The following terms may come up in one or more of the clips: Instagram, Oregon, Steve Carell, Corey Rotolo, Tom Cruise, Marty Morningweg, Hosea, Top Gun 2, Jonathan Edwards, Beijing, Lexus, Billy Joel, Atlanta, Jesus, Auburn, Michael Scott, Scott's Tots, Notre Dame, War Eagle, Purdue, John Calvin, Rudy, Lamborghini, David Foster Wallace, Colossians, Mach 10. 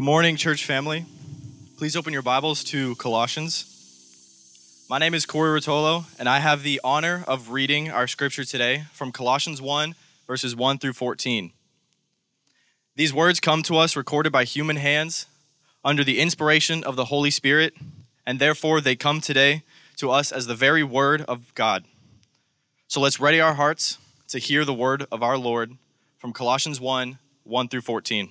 Good morning, church family. Please open your Bibles to Colossians. My name is Corey Rotolo, and I have the honor of reading our scripture today from Colossians 1, verses 1 through 14. These words come to us recorded by human hands under the inspiration of the Holy Spirit, and therefore they come today to us as the very word of God. So let's ready our hearts to hear the word of our Lord from Colossians 1, 1 through 14.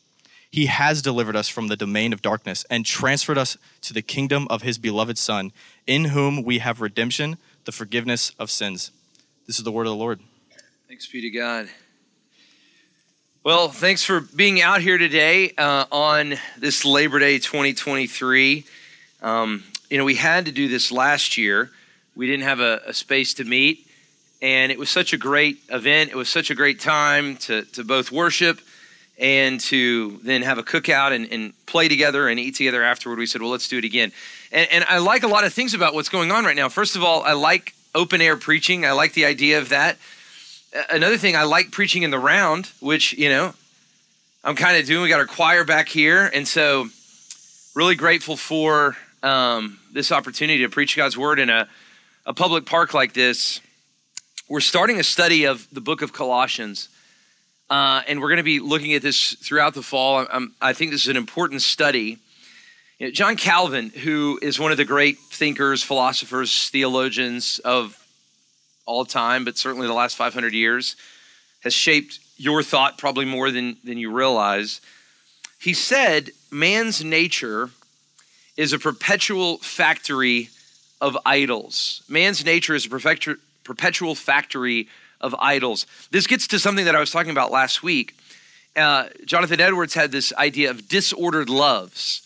He has delivered us from the domain of darkness and transferred us to the kingdom of his beloved Son, in whom we have redemption, the forgiveness of sins. This is the word of the Lord. Thanks be to God. Well, thanks for being out here today on this Labor Day 2023. We had to do this last year. We didn't have a space to meet, and it was such a great event. It was such a great time to both worship and to then have a cookout and play together and eat together afterward. We said, well, let's do it again. And I like a lot of things about what's going on right now. First of all, I like open air preaching. I like the idea of that. Another thing, I like preaching in the round, which, I'm kind of doing. We got our choir back here. And so really grateful for this opportunity to preach God's word in a public park like this. We're starting a study of the book of Colossians. And we're going to be looking at this throughout the fall. I think this is an important study. John Calvin, who is one of the great thinkers, philosophers, theologians of all time, but certainly the last 500 years, has shaped your thought probably more than you realize. He said, man's nature is a perpetual factory of idols. Man's nature is a perpetual factory of idols. This gets to something that I was talking about last week. Jonathan Edwards had this idea of disordered loves.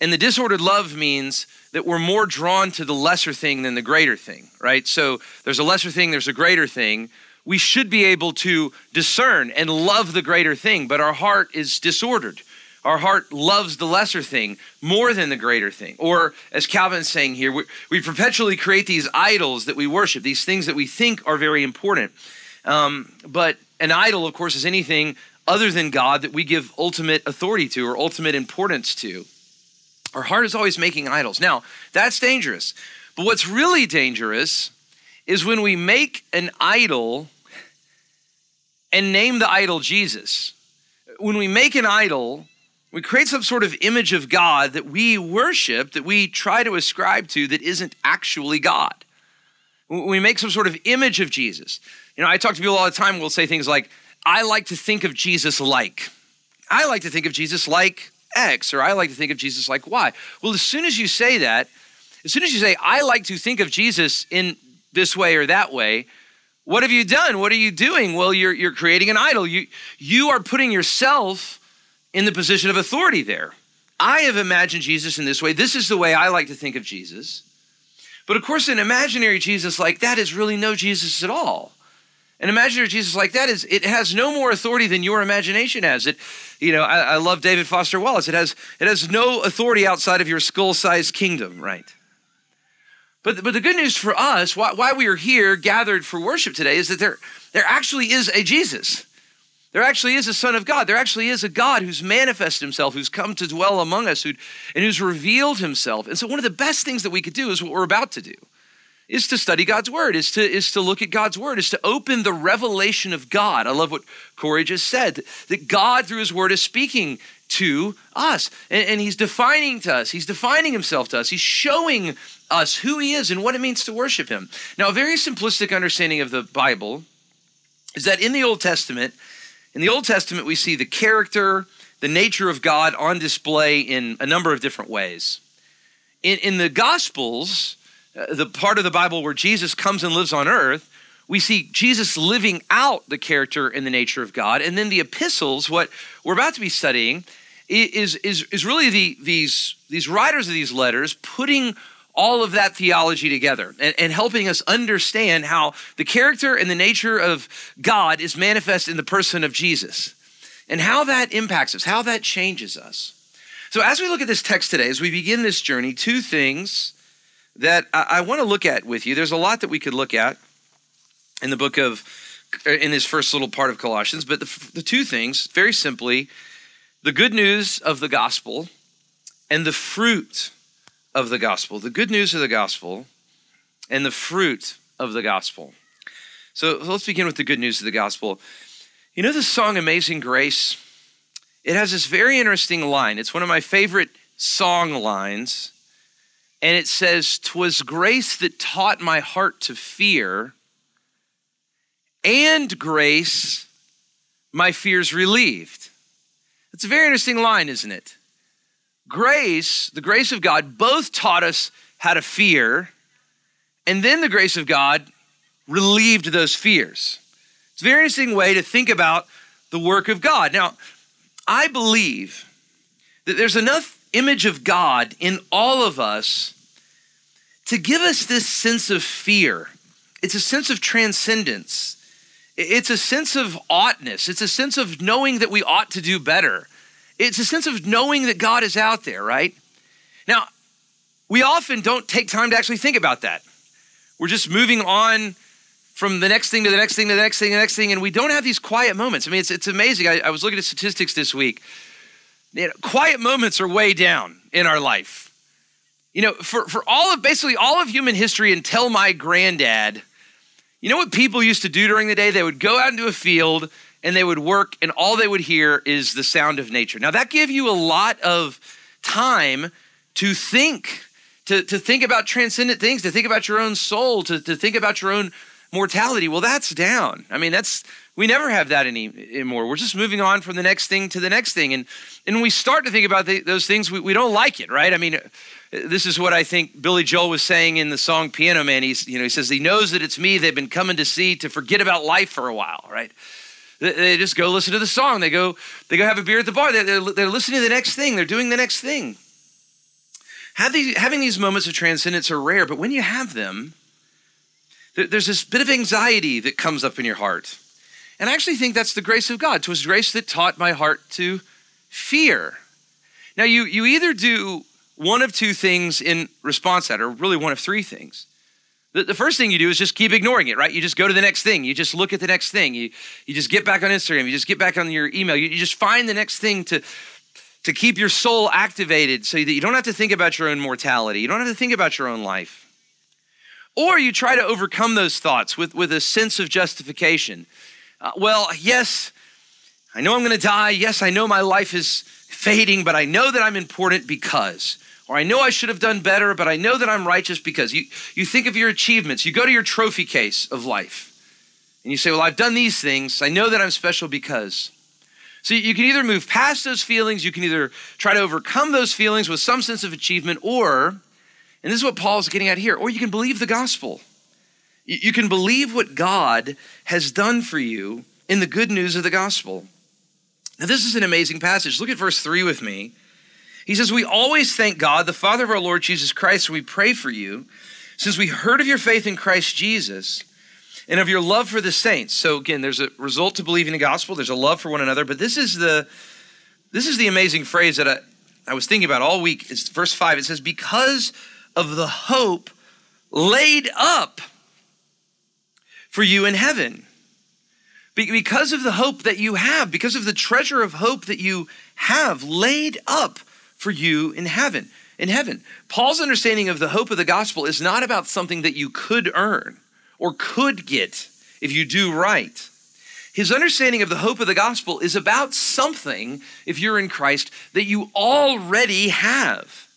And the disordered love means that we're more drawn to the lesser thing than the greater thing, right? So there's a lesser thing, there's a greater thing. We should be able to discern and love the greater thing, but our heart is disordered. Our heart loves the lesser thing more than the greater thing. Or as Calvin's saying here, we perpetually create these idols that we worship, these things that we think are very important. But an idol, of course, is anything other than God that we give ultimate authority to or ultimate importance to. Our heart is always making idols. Now, that's dangerous. But what's really dangerous is when we make an idol and name the idol Jesus. When we make an idol, we create some sort of image of God that we worship, that we try to ascribe to, that isn't actually God. We make some sort of image of Jesus. I talk to people all the time, we'll say things like, I like to think of Jesus like. I like to think of Jesus like X, or I like to think of Jesus like Y. Well, as soon as you say, I like to think of Jesus in this way or that way, what have you done? What are you doing? Well, you're creating an idol. You are putting yourself in the position of authority there. I have imagined Jesus in this way. This is the way I like to think of Jesus. But of course, an imaginary Jesus like that is really no Jesus at all. An imaginary Jesus like that is, it has no more authority than your imagination has. It, you know, I love David Foster Wallace. It has no authority outside of your skull-sized kingdom, right? But the good news for us, why we are here gathered for worship today, is that there actually is a Jesus. There actually is a Son of God. There actually is a God who's manifested himself, who's come to dwell among us, and who's revealed himself. And so one of the best things that we could do is what we're about to do, is to study God's word, is to look at God's word, is to open the revelation of God. I love what Corey just said, that God through his word is speaking to us, and he's defining to us. He's defining himself to us. He's showing us who he is and what it means to worship him. Now, a very simplistic understanding of the Bible is that in the Old Testament, we see the character, the nature of God on display in a number of different ways. In the Gospels, the part of the Bible where Jesus comes and lives on earth, we see Jesus living out the character and the nature of God. And then the epistles, what we're about to be studying, is really these writers of these letters putting all of that theology together and helping us understand how the character and the nature of God is manifest in the person of Jesus and how that impacts us, how that changes us. So as we look at this text today, as we begin this journey, two things that I want to look at with you. There's a lot that we could look at in this first little part of Colossians, but the two things, very simply, the good news of the gospel and the fruit of the gospel. The good news of the gospel and the fruit of the gospel. So let's begin with the good news of the gospel. You know the song Amazing Grace? It has this very interesting line. It's one of my favorite song lines. And it says, "'Twas grace that taught my heart to fear, and grace my fears relieved." It's a very interesting line, isn't it? Grace, the grace of God, both taught us how to fear, and then the grace of God relieved those fears. It's a very interesting way to think about the work of God. Now, I believe that there's enough image of God in all of us to give us this sense of fear. It's a sense of transcendence. It's a sense of oughtness. It's a sense of knowing that we ought to do better. It's a sense of knowing that God is out there, right? Now, we often don't take time to actually think about that. We're just moving on from the next thing to the next thing to the next thing to the next thing, and we don't have these quiet moments. I mean, it's amazing. I was looking at statistics this week. Quiet moments are way down in our life. You know, for basically all of human history until my granddad, you know what people used to do during the day? They would go out into a field and they would work, and all they would hear is the sound of nature. Now that gave you a lot of time to think, to think about transcendent things, to think about your own soul, to think about your own mortality. Well, that's down. I mean, we never have that anymore. We're just moving on from the next thing to the next thing. And when we start to think about those things, we don't like it, right? I mean, this is what I think Billy Joel was saying in the song Piano Man. He says, he knows that it's me they've been coming to see, to forget about life for a while, right? They just go listen to the song. They go have a beer at the bar. They're listening to the next thing. They're doing the next thing. Having these moments of transcendence are rare, but when you have them, there's this bit of anxiety that comes up in your heart. And I actually think that's the grace of God. 'Twas grace that taught my heart to fear. Now, you either do one of two things in response to that, or really one of three things. The first thing you do is just keep ignoring it, right? You just go to the next thing. You just look at the next thing. You just get back on Instagram. You just get back on your email. You just find the next thing to keep your soul activated so that you don't have to think about your own mortality. You don't have to think about your own life. Or you try to overcome those thoughts with a sense of justification. Well, yes, I know I'm going to die. Yes, I know my life is fading, but I know that I'm important because, or I know I should have done better, but I know that I'm righteous because. You think of your achievements. You go to your trophy case of life and you say, well, I've done these things. I know that I'm special because. So you can either move past those feelings. You can either try to overcome those feelings with some sense of achievement, or, and this is what Paul's getting at here, or you can believe the gospel. You can believe what God has done for you in the good news of the gospel. Now, this is an amazing passage. Look at verse 3 with me. He says, "We always thank God, the Father of our Lord Jesus Christ, when we pray for you, since we heard of your faith in Christ Jesus and of your love for the saints. So again, there's a result to believing the gospel. There's a love for one another. But this is the amazing phrase that I was thinking about all week. It's verse 5. It says, because of the hope laid up for you in heaven. Because of the hope that you have, because of the treasure of hope that you have laid up for you in heaven. Paul's understanding of the hope of the gospel is not about something that you could earn or could get if you do right. His understanding of the hope of the gospel is about something, if you're in Christ, that you already have.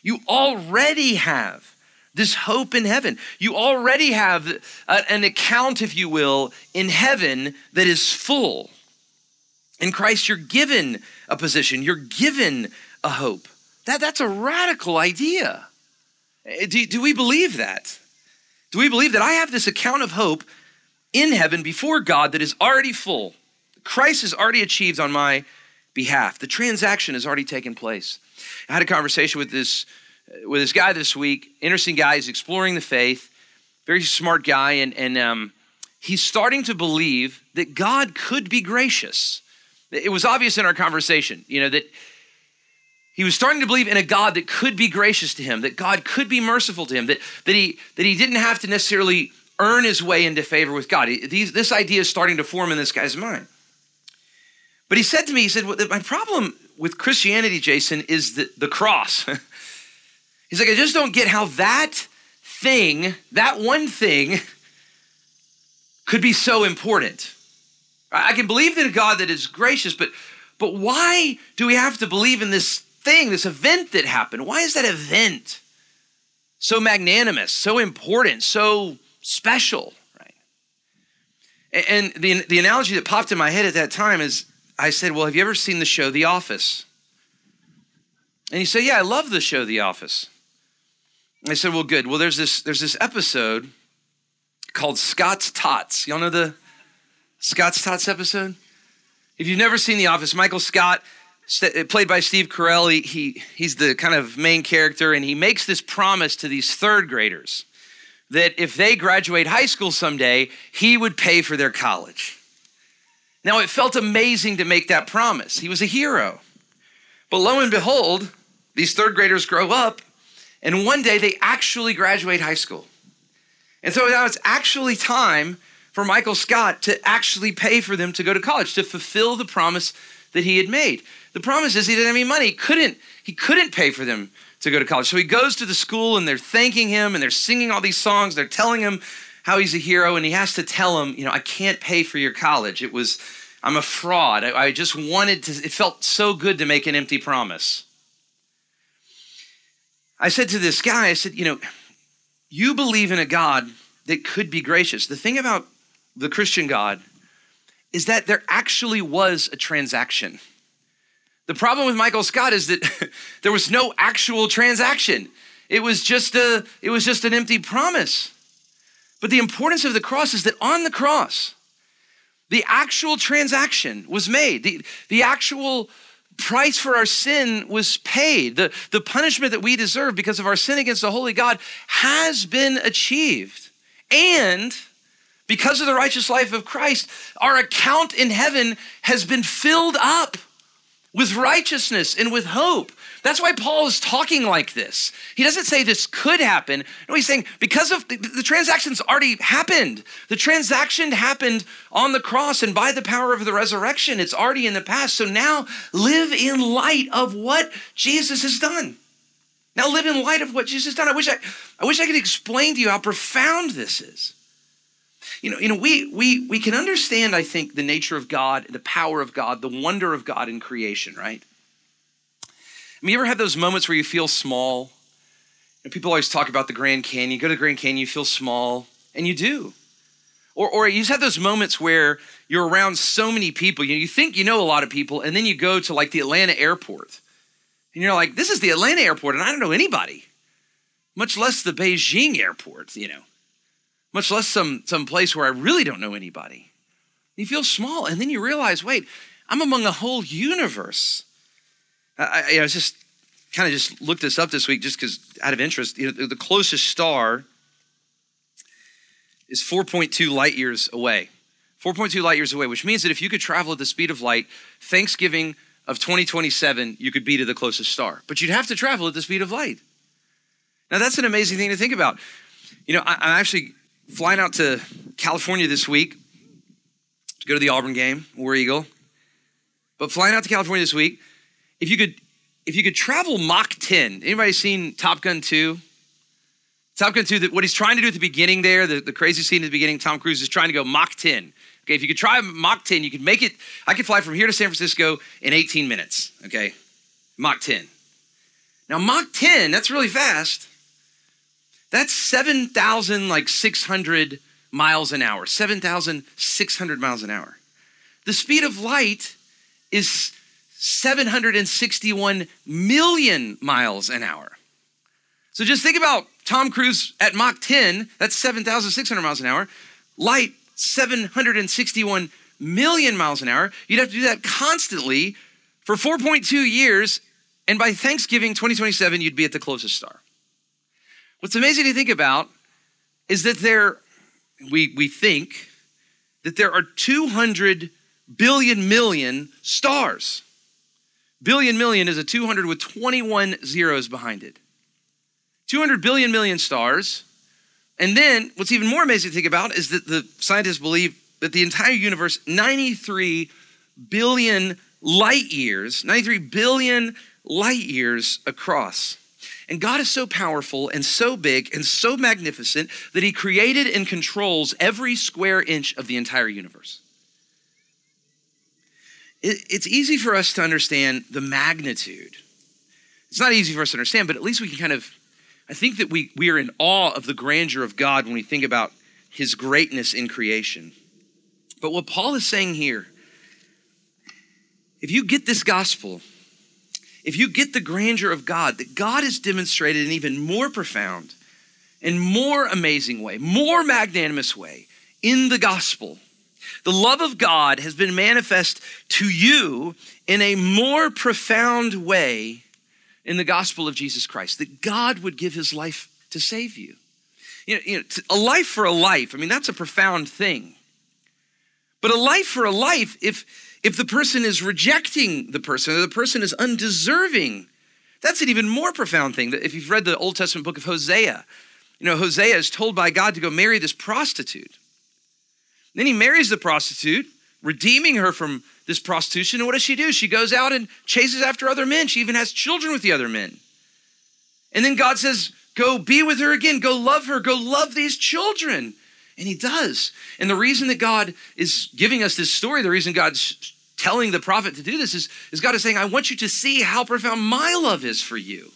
You already have this hope in heaven. You already have an account, if you will, in heaven that is full. In Christ, you're given a position. You're given a hope. That's a radical idea. Do we believe that? Do we believe that I have this account of hope in heaven before God that is already full? Christ has already achieved on my behalf. The transaction has already taken place. I had a conversation with this guy this week. Interesting guy. He's exploring the faith. Very smart guy. And he's starting to believe that God could be gracious. It was obvious in our conversation, that he was starting to believe in a God that could be gracious to him, that God could be merciful to him, that he didn't have to necessarily earn his way into favor with God. This idea is starting to form in this guy's mind. But he said to me, well, my problem with Christianity, Jason, is the cross. He's like, I just don't get how that one thing could be so important. I can believe in a God that is gracious, but why do we have to believe in this thing, this event that happened? Why is that event so magnanimous, so important, so special, right? And the analogy that popped in my head at that time is, I said, well, have you ever seen the show The Office? And he said, yeah, I love the show The Office. And I said, well, good. Well, there's this episode called Scott's Tots. Y'all know the Scott's Tots episode? If you've never seen The Office, Michael Scott, played by Steve Carell, he's the kind of main character, and he makes this promise to these third graders that if they graduate high school someday, he would pay for their college. Now, it felt amazing to make that promise. He was a hero. But lo and behold, these third graders grow up, and one day they actually graduate high school. And so now it's actually time for Michael Scott to actually pay for them to go to college, to fulfill the promise that he had made. The promise is he didn't have any money. He couldn't pay for them to go to college. So he goes to the school, and they're thanking him, and they're singing all these songs. They're telling him how he's a hero, and he has to tell them, I can't pay for your college. I'm a fraud. I just wanted to, it felt so good to make an empty promise. I said to this guy, you believe in a God that could be gracious. The thing about the Christian God is that there actually was a transaction. The problem with Michael Scott is that there was no actual transaction. It was just an empty promise. But the importance of the cross is that on the cross, the actual transaction was made. The actual price for our sin was paid. The punishment that we deserve because of our sin against the holy God has been achieved. And because of the righteous life of Christ, our account in heaven has been filled up with righteousness and with hope. That's why Paul is talking like this. He doesn't say this could happen. No, he's saying because of the transaction's already happened. The transaction happened on the cross, and by the power of the resurrection, it's already in the past. So now live in light of what Jesus has done. I wish I could explain to you how profound this is. We can understand, I think, the nature of God, the power of God, the wonder of God in creation, right? You ever have those moments where you feel small? People always talk about the Grand Canyon. You go to the Grand Canyon, you feel small, and you do. Or you just have those moments where you're around so many people. You think you know a lot of people, and then you go to the Atlanta airport. And you're like, this is the Atlanta airport, and I don't know anybody, much less the Beijing airport, much less some place where I really don't know anybody. You feel small, and then you realize, wait, I'm among a whole universe. I was just kind of looked this up this week just because out of interest, the closest star is 4.2 light years away. 4.2 light years away, which means that if you could travel at the speed of light, Thanksgiving of 2027, you could be to the closest star. But you'd have to travel at the speed of light. Now, that's an amazing thing to think about. You know, I'm actually flying out to California this week to go to the Auburn game, War Eagle. But flying out to California this week, if you could travel Mach 10, anybody seen Top Gun 2? Top Gun 2, what he's trying to do at the beginning there, the crazy scene at the beginning, Tom Cruise is trying to go Mach 10. Okay, if you could try Mach 10, you could make it, I could fly from here to San Francisco in 18 minutes, okay? Mach 10. Now, Mach 10, that's really fast. That's 7,600 miles an hour, 7,600 miles an hour. The speed of light is 761 million miles an hour. So just think about Tom Cruise at Mach 10, that's 7,600 miles an hour. Light, 761 million miles an hour. You'd have to do that constantly for 4.2 years. And by Thanksgiving 2027, you'd be at the closest star. What's amazing to think about is that we think that there are 200 billion million stars. Billion million is a 200 with 21 zeros behind it. 200 billion million stars. And then what's even more amazing to think about is that the scientists believe that the entire universe, 93 billion light years across. And God is so powerful and so big and so magnificent that he created and controls every square inch of the entire universe. It's easy for us to understand the magnitude. It's not easy for us to understand, but at least we can kind of, I think that we are in awe of the grandeur of God when we think about his greatness in creation. But what Paul is saying here, if you get this gospel, if you get the grandeur of God, that God is demonstrated in an even more profound and more amazing way, more magnanimous way in the gospel. The love of God has been manifest to you in a more profound way in the gospel of Jesus Christ, that God would give his life to save you. You know, a life for a life, I mean, that's a profound thing. But a life for a life, if the person is rejecting the person, or the person is undeserving, that's an even more profound thing. If you've read the Old Testament book of Hosea, you know, Hosea is told by God to go marry this prostitute. Then he marries the prostitute, redeeming her from this prostitution. And what does she do? She goes out and chases after other men. She even has children with the other men. And then God says, go be with her again. Go love her. Go love these children. And he does. And the reason that God is giving us this story, the reason God's telling the prophet to do this is God is saying, I want you to see how profound my love is for you.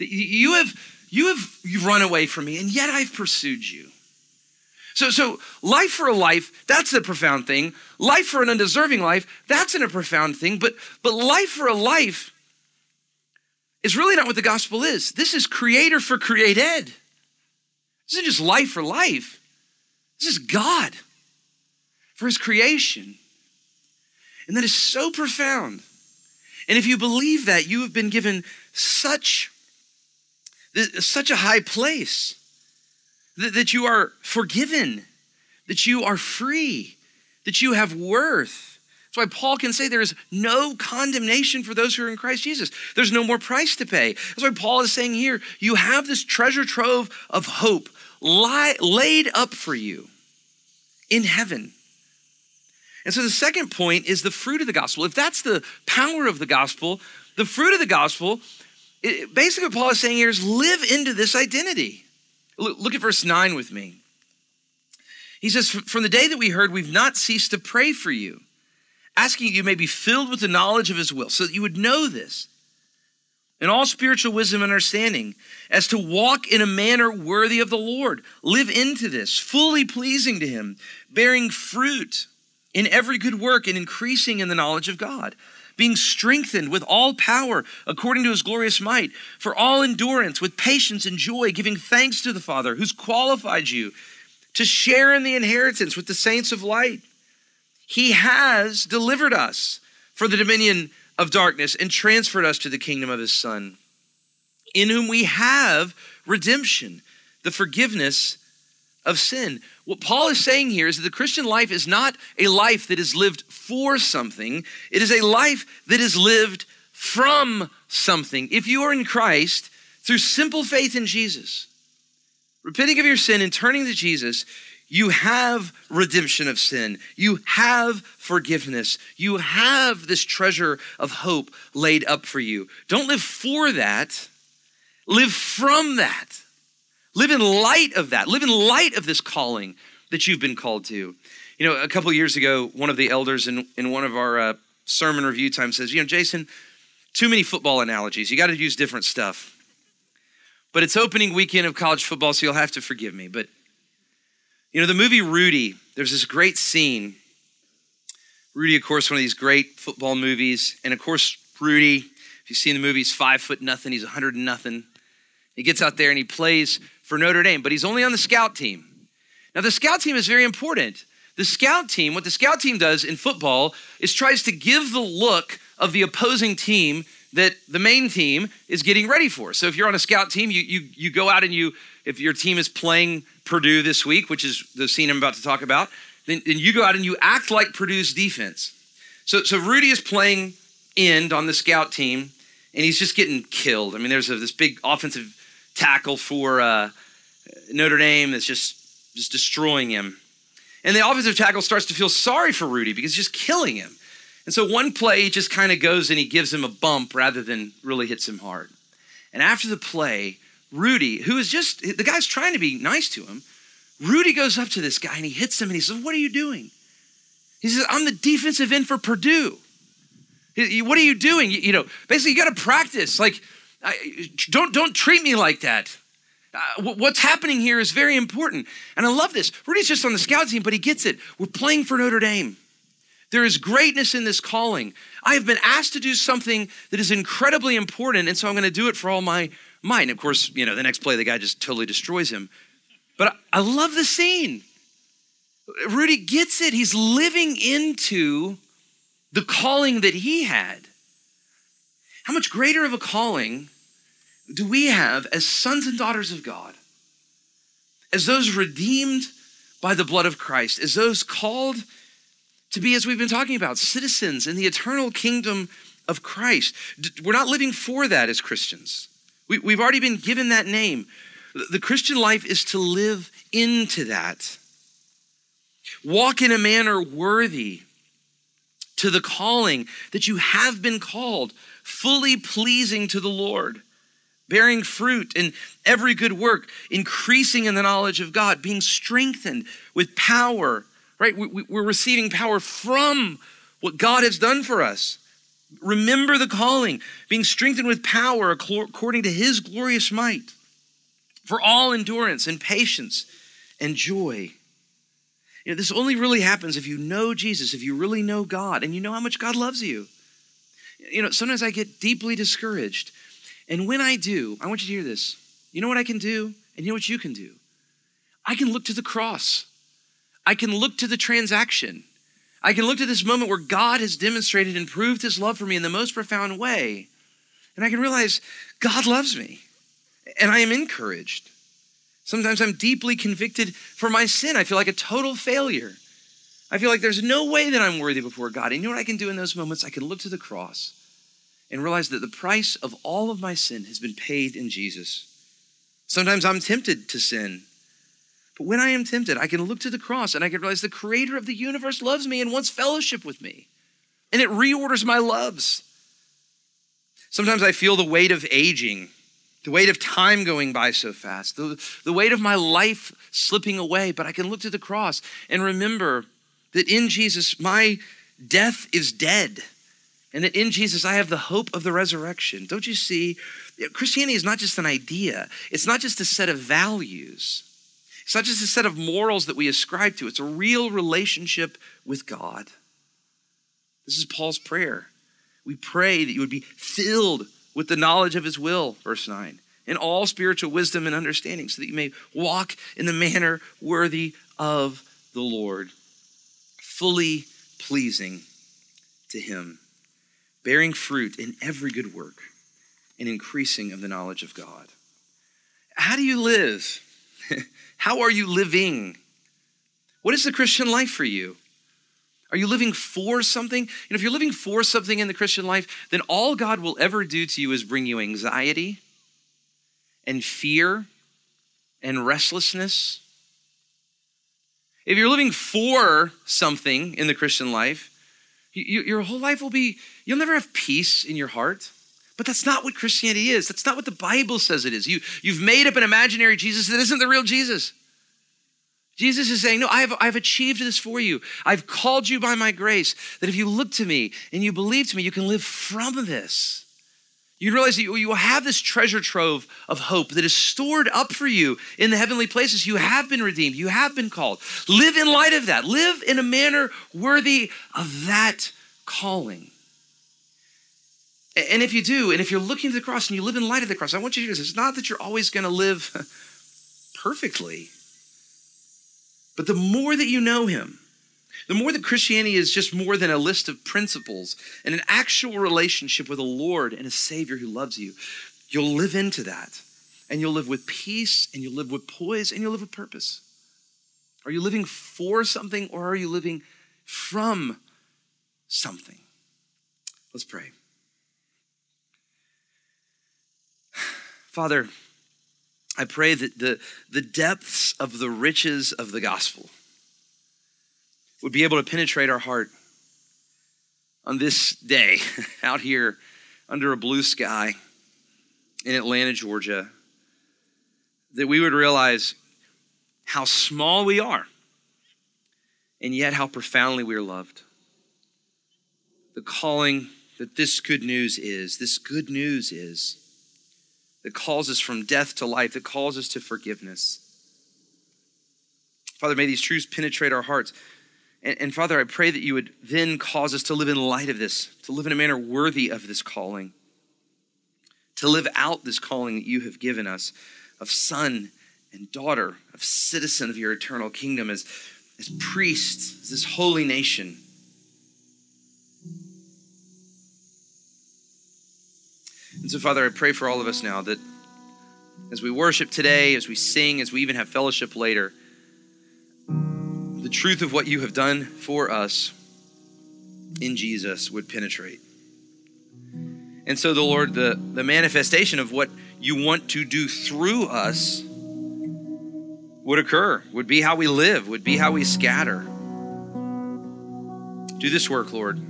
That you've run away from me, and yet I've pursued you. So life for a life, that's a profound thing. Life for an undeserving life, that's a profound thing. But life for a life is really not what the gospel is. This is creator for created. This isn't just life for life. This is God for his creation. And that is so profound. And if you believe that, you have been given such a high place. That you are forgiven, that you are free, that you have worth. That's why Paul can say there is no condemnation for those who are in Christ Jesus. There's no more price to pay. That's why Paul is saying here, you have this treasure trove of hope laid up for you in heaven. And so the second point is the fruit of the gospel. If that's the power of the gospel, the fruit of the gospel, basically what Paul is saying here is live into this identity. Look at verse 9 with me. He says, from the day that we heard, we've not ceased to pray for you, asking you may be filled with the knowledge of his will, so that you would know this, in all spiritual wisdom and understanding, as to walk in a manner worthy of the Lord. Live into this, fully pleasing to him, bearing fruit in every good work and increasing in the knowledge of God, being strengthened with all power according to his glorious might, for all endurance with patience and joy, giving thanks to the Father who's qualified you to share in the inheritance with the saints of light. He has delivered us from the dominion of darkness and transferred us to the kingdom of his Son, in whom we have redemption, the forgiveness of sin. What Paul is saying here is that the Christian life is not a life that is lived for something. It is a life that is lived from something. If you are in Christ, through simple faith in Jesus, repenting of your sin and turning to Jesus, you have redemption of sin. You have forgiveness. You have this treasure of hope laid up for you. Don't live for that. Live from that. Live in light of that. Live in light of this calling that you've been called to. You know, a couple years ago, one of the elders in one of our sermon review time says, you know, Jason, too many football analogies. You got to use different stuff. But it's opening weekend of college football, so you'll have to forgive me. But you know, the movie Rudy, there's this great scene. Rudy, of course, one of these great football movies. And of course, Rudy, if you've seen the movie, he's 5'0", he's 100. He gets out there and he plays for Notre Dame, but he's only on the scout team. Now, the scout team is very important. The scout team, what the scout team does in football is tries to give the look of the opposing team that the main team is getting ready for. So if you're on a scout team, you go out and if your team is playing Purdue this week, which is the scene I'm about to talk about, then you go out and you act like Purdue's defense. So Rudy is playing end on the scout team, and he's just getting killed. I mean, there's this big offensive tackle for Notre Dame that's just destroying him. And the offensive tackle starts to feel sorry for Rudy because he's just killing him. And so one play, he just kind of goes and he gives him a bump rather than really hits him hard. And after the play, Rudy, who is just, the guy's trying to be nice to him. Rudy goes up to this guy and he hits him and he says, what are you doing? He says, I'm the defensive end for Purdue. What are you doing? You know, basically you got to practice. Like, don't treat me like that. What's happening here is very important. And I love this. Rudy's just on the scout team, but he gets it. We're playing for Notre Dame. There is greatness in this calling. I have been asked to do something that is incredibly important, and so I'm going to do it for all my might. And of course, you know, the next play, the guy just totally destroys him. But I love the scene. Rudy gets it. He's living into the calling that he had. How much greater of a calling do we have as sons and daughters of God, as those redeemed by the blood of Christ, as those called to be, as we've been talking about, citizens in the eternal kingdom of Christ? We're not living for that as Christians. We've already been given that name. The Christian life is to live into that. Walk in a manner worthy to the calling that you have been called, fully pleasing to the Lord, bearing fruit in every good work, increasing in the knowledge of God, being strengthened with power. Right? We're receiving power from what God has done for us. Remember the calling, being strengthened with power according to his glorious might for all endurance and patience and joy. You know, this only really happens if you know Jesus, if you really know God, and you know how much God loves you. You know, sometimes I get deeply discouraged. And when I do, I want you to hear this. You know what I can do? And you know what you can do? I can look to the cross. I can look to the transaction. I can look to this moment where God has demonstrated and proved his love for me in the most profound way. And I can realize God loves me and I am encouraged. Sometimes I'm deeply convicted for my sin. I feel like a total failure. I feel like there's no way that I'm worthy before God. And you know what I can do in those moments? I can look to the cross and realize that the price of all of my sin has been paid in Jesus. Sometimes I'm tempted to sin. But when I am tempted, I can look to the cross and I can realize the creator of the universe loves me and wants fellowship with me. And it reorders my loves. Sometimes I feel the weight of aging, the weight of time going by so fast, the weight of my life slipping away. But I can look to the cross and remember that in Jesus, my death is dead. And that in Jesus, I have the hope of the resurrection. Don't you see? Christianity is not just an idea. It's not just a set of values. It's not just a set of morals that we ascribe to. It's a real relationship with God. This is Paul's prayer. We pray that you would be filled with the knowledge of his will, verse 9, and all spiritual wisdom and understanding, so that you may walk in the manner worthy of the Lord, fully pleasing to him, bearing fruit in every good work and increasing of the knowledge of God. How do you live? How are you living? What is the Christian life for you? Are you living for something? And if you're living for something in the Christian life, then all God will ever do to you is bring you anxiety and fear and restlessness. If you're living for something in the Christian life, your whole life will be, you'll never have peace in your heart. But that's not what Christianity is. That's not what the Bible says it is. You've made up an imaginary Jesus that isn't the real Jesus. Jesus is saying, no, I've achieved this for you. I've called you by my grace, that if you look to me and you believe to me, you can live from this. You realize that you will have this treasure trove of hope that is stored up for you in the heavenly places. You have been redeemed. You have been called. Live in light of that. Live in a manner worthy of that calling. And if you do, and if you're looking to the cross and you live in light of the cross, I want you to hear this. It's not that you're always going to live perfectly, but the more that you know him, the more that Christianity is just more than a list of principles and an actual relationship with a Lord and a Savior who loves you, you'll live into that, and you'll live with peace, and you'll live with poise, and you'll live with purpose. Are you living for something, or are you living from something? Let's pray. Father, I pray that the depths of the riches of the gospel would be able to penetrate our heart on this day out here under a blue sky in Atlanta, Georgia, that we would realize how small we are and yet how profoundly we are loved. The calling that this good news is, that calls us from death to life, that calls us to forgiveness. Father, may these truths penetrate our hearts. And Father, I pray that you would then cause us to live in light of this, to live in a manner worthy of this calling, to live out this calling that you have given us of son and daughter, of citizen of your eternal kingdom, as priests, as this holy nation. And so, Father, I pray for all of us now that as we worship today, as we sing, as we even have fellowship later, the truth of what you have done for us in Jesus would penetrate. And so, the Lord, the manifestation of what you want to do through us would occur, would be how we live, would be how we scatter. Do this work, Lord,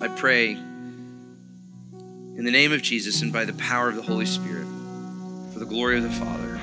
I pray, in the name of Jesus and by the power of the Holy Spirit, for the glory of the Father.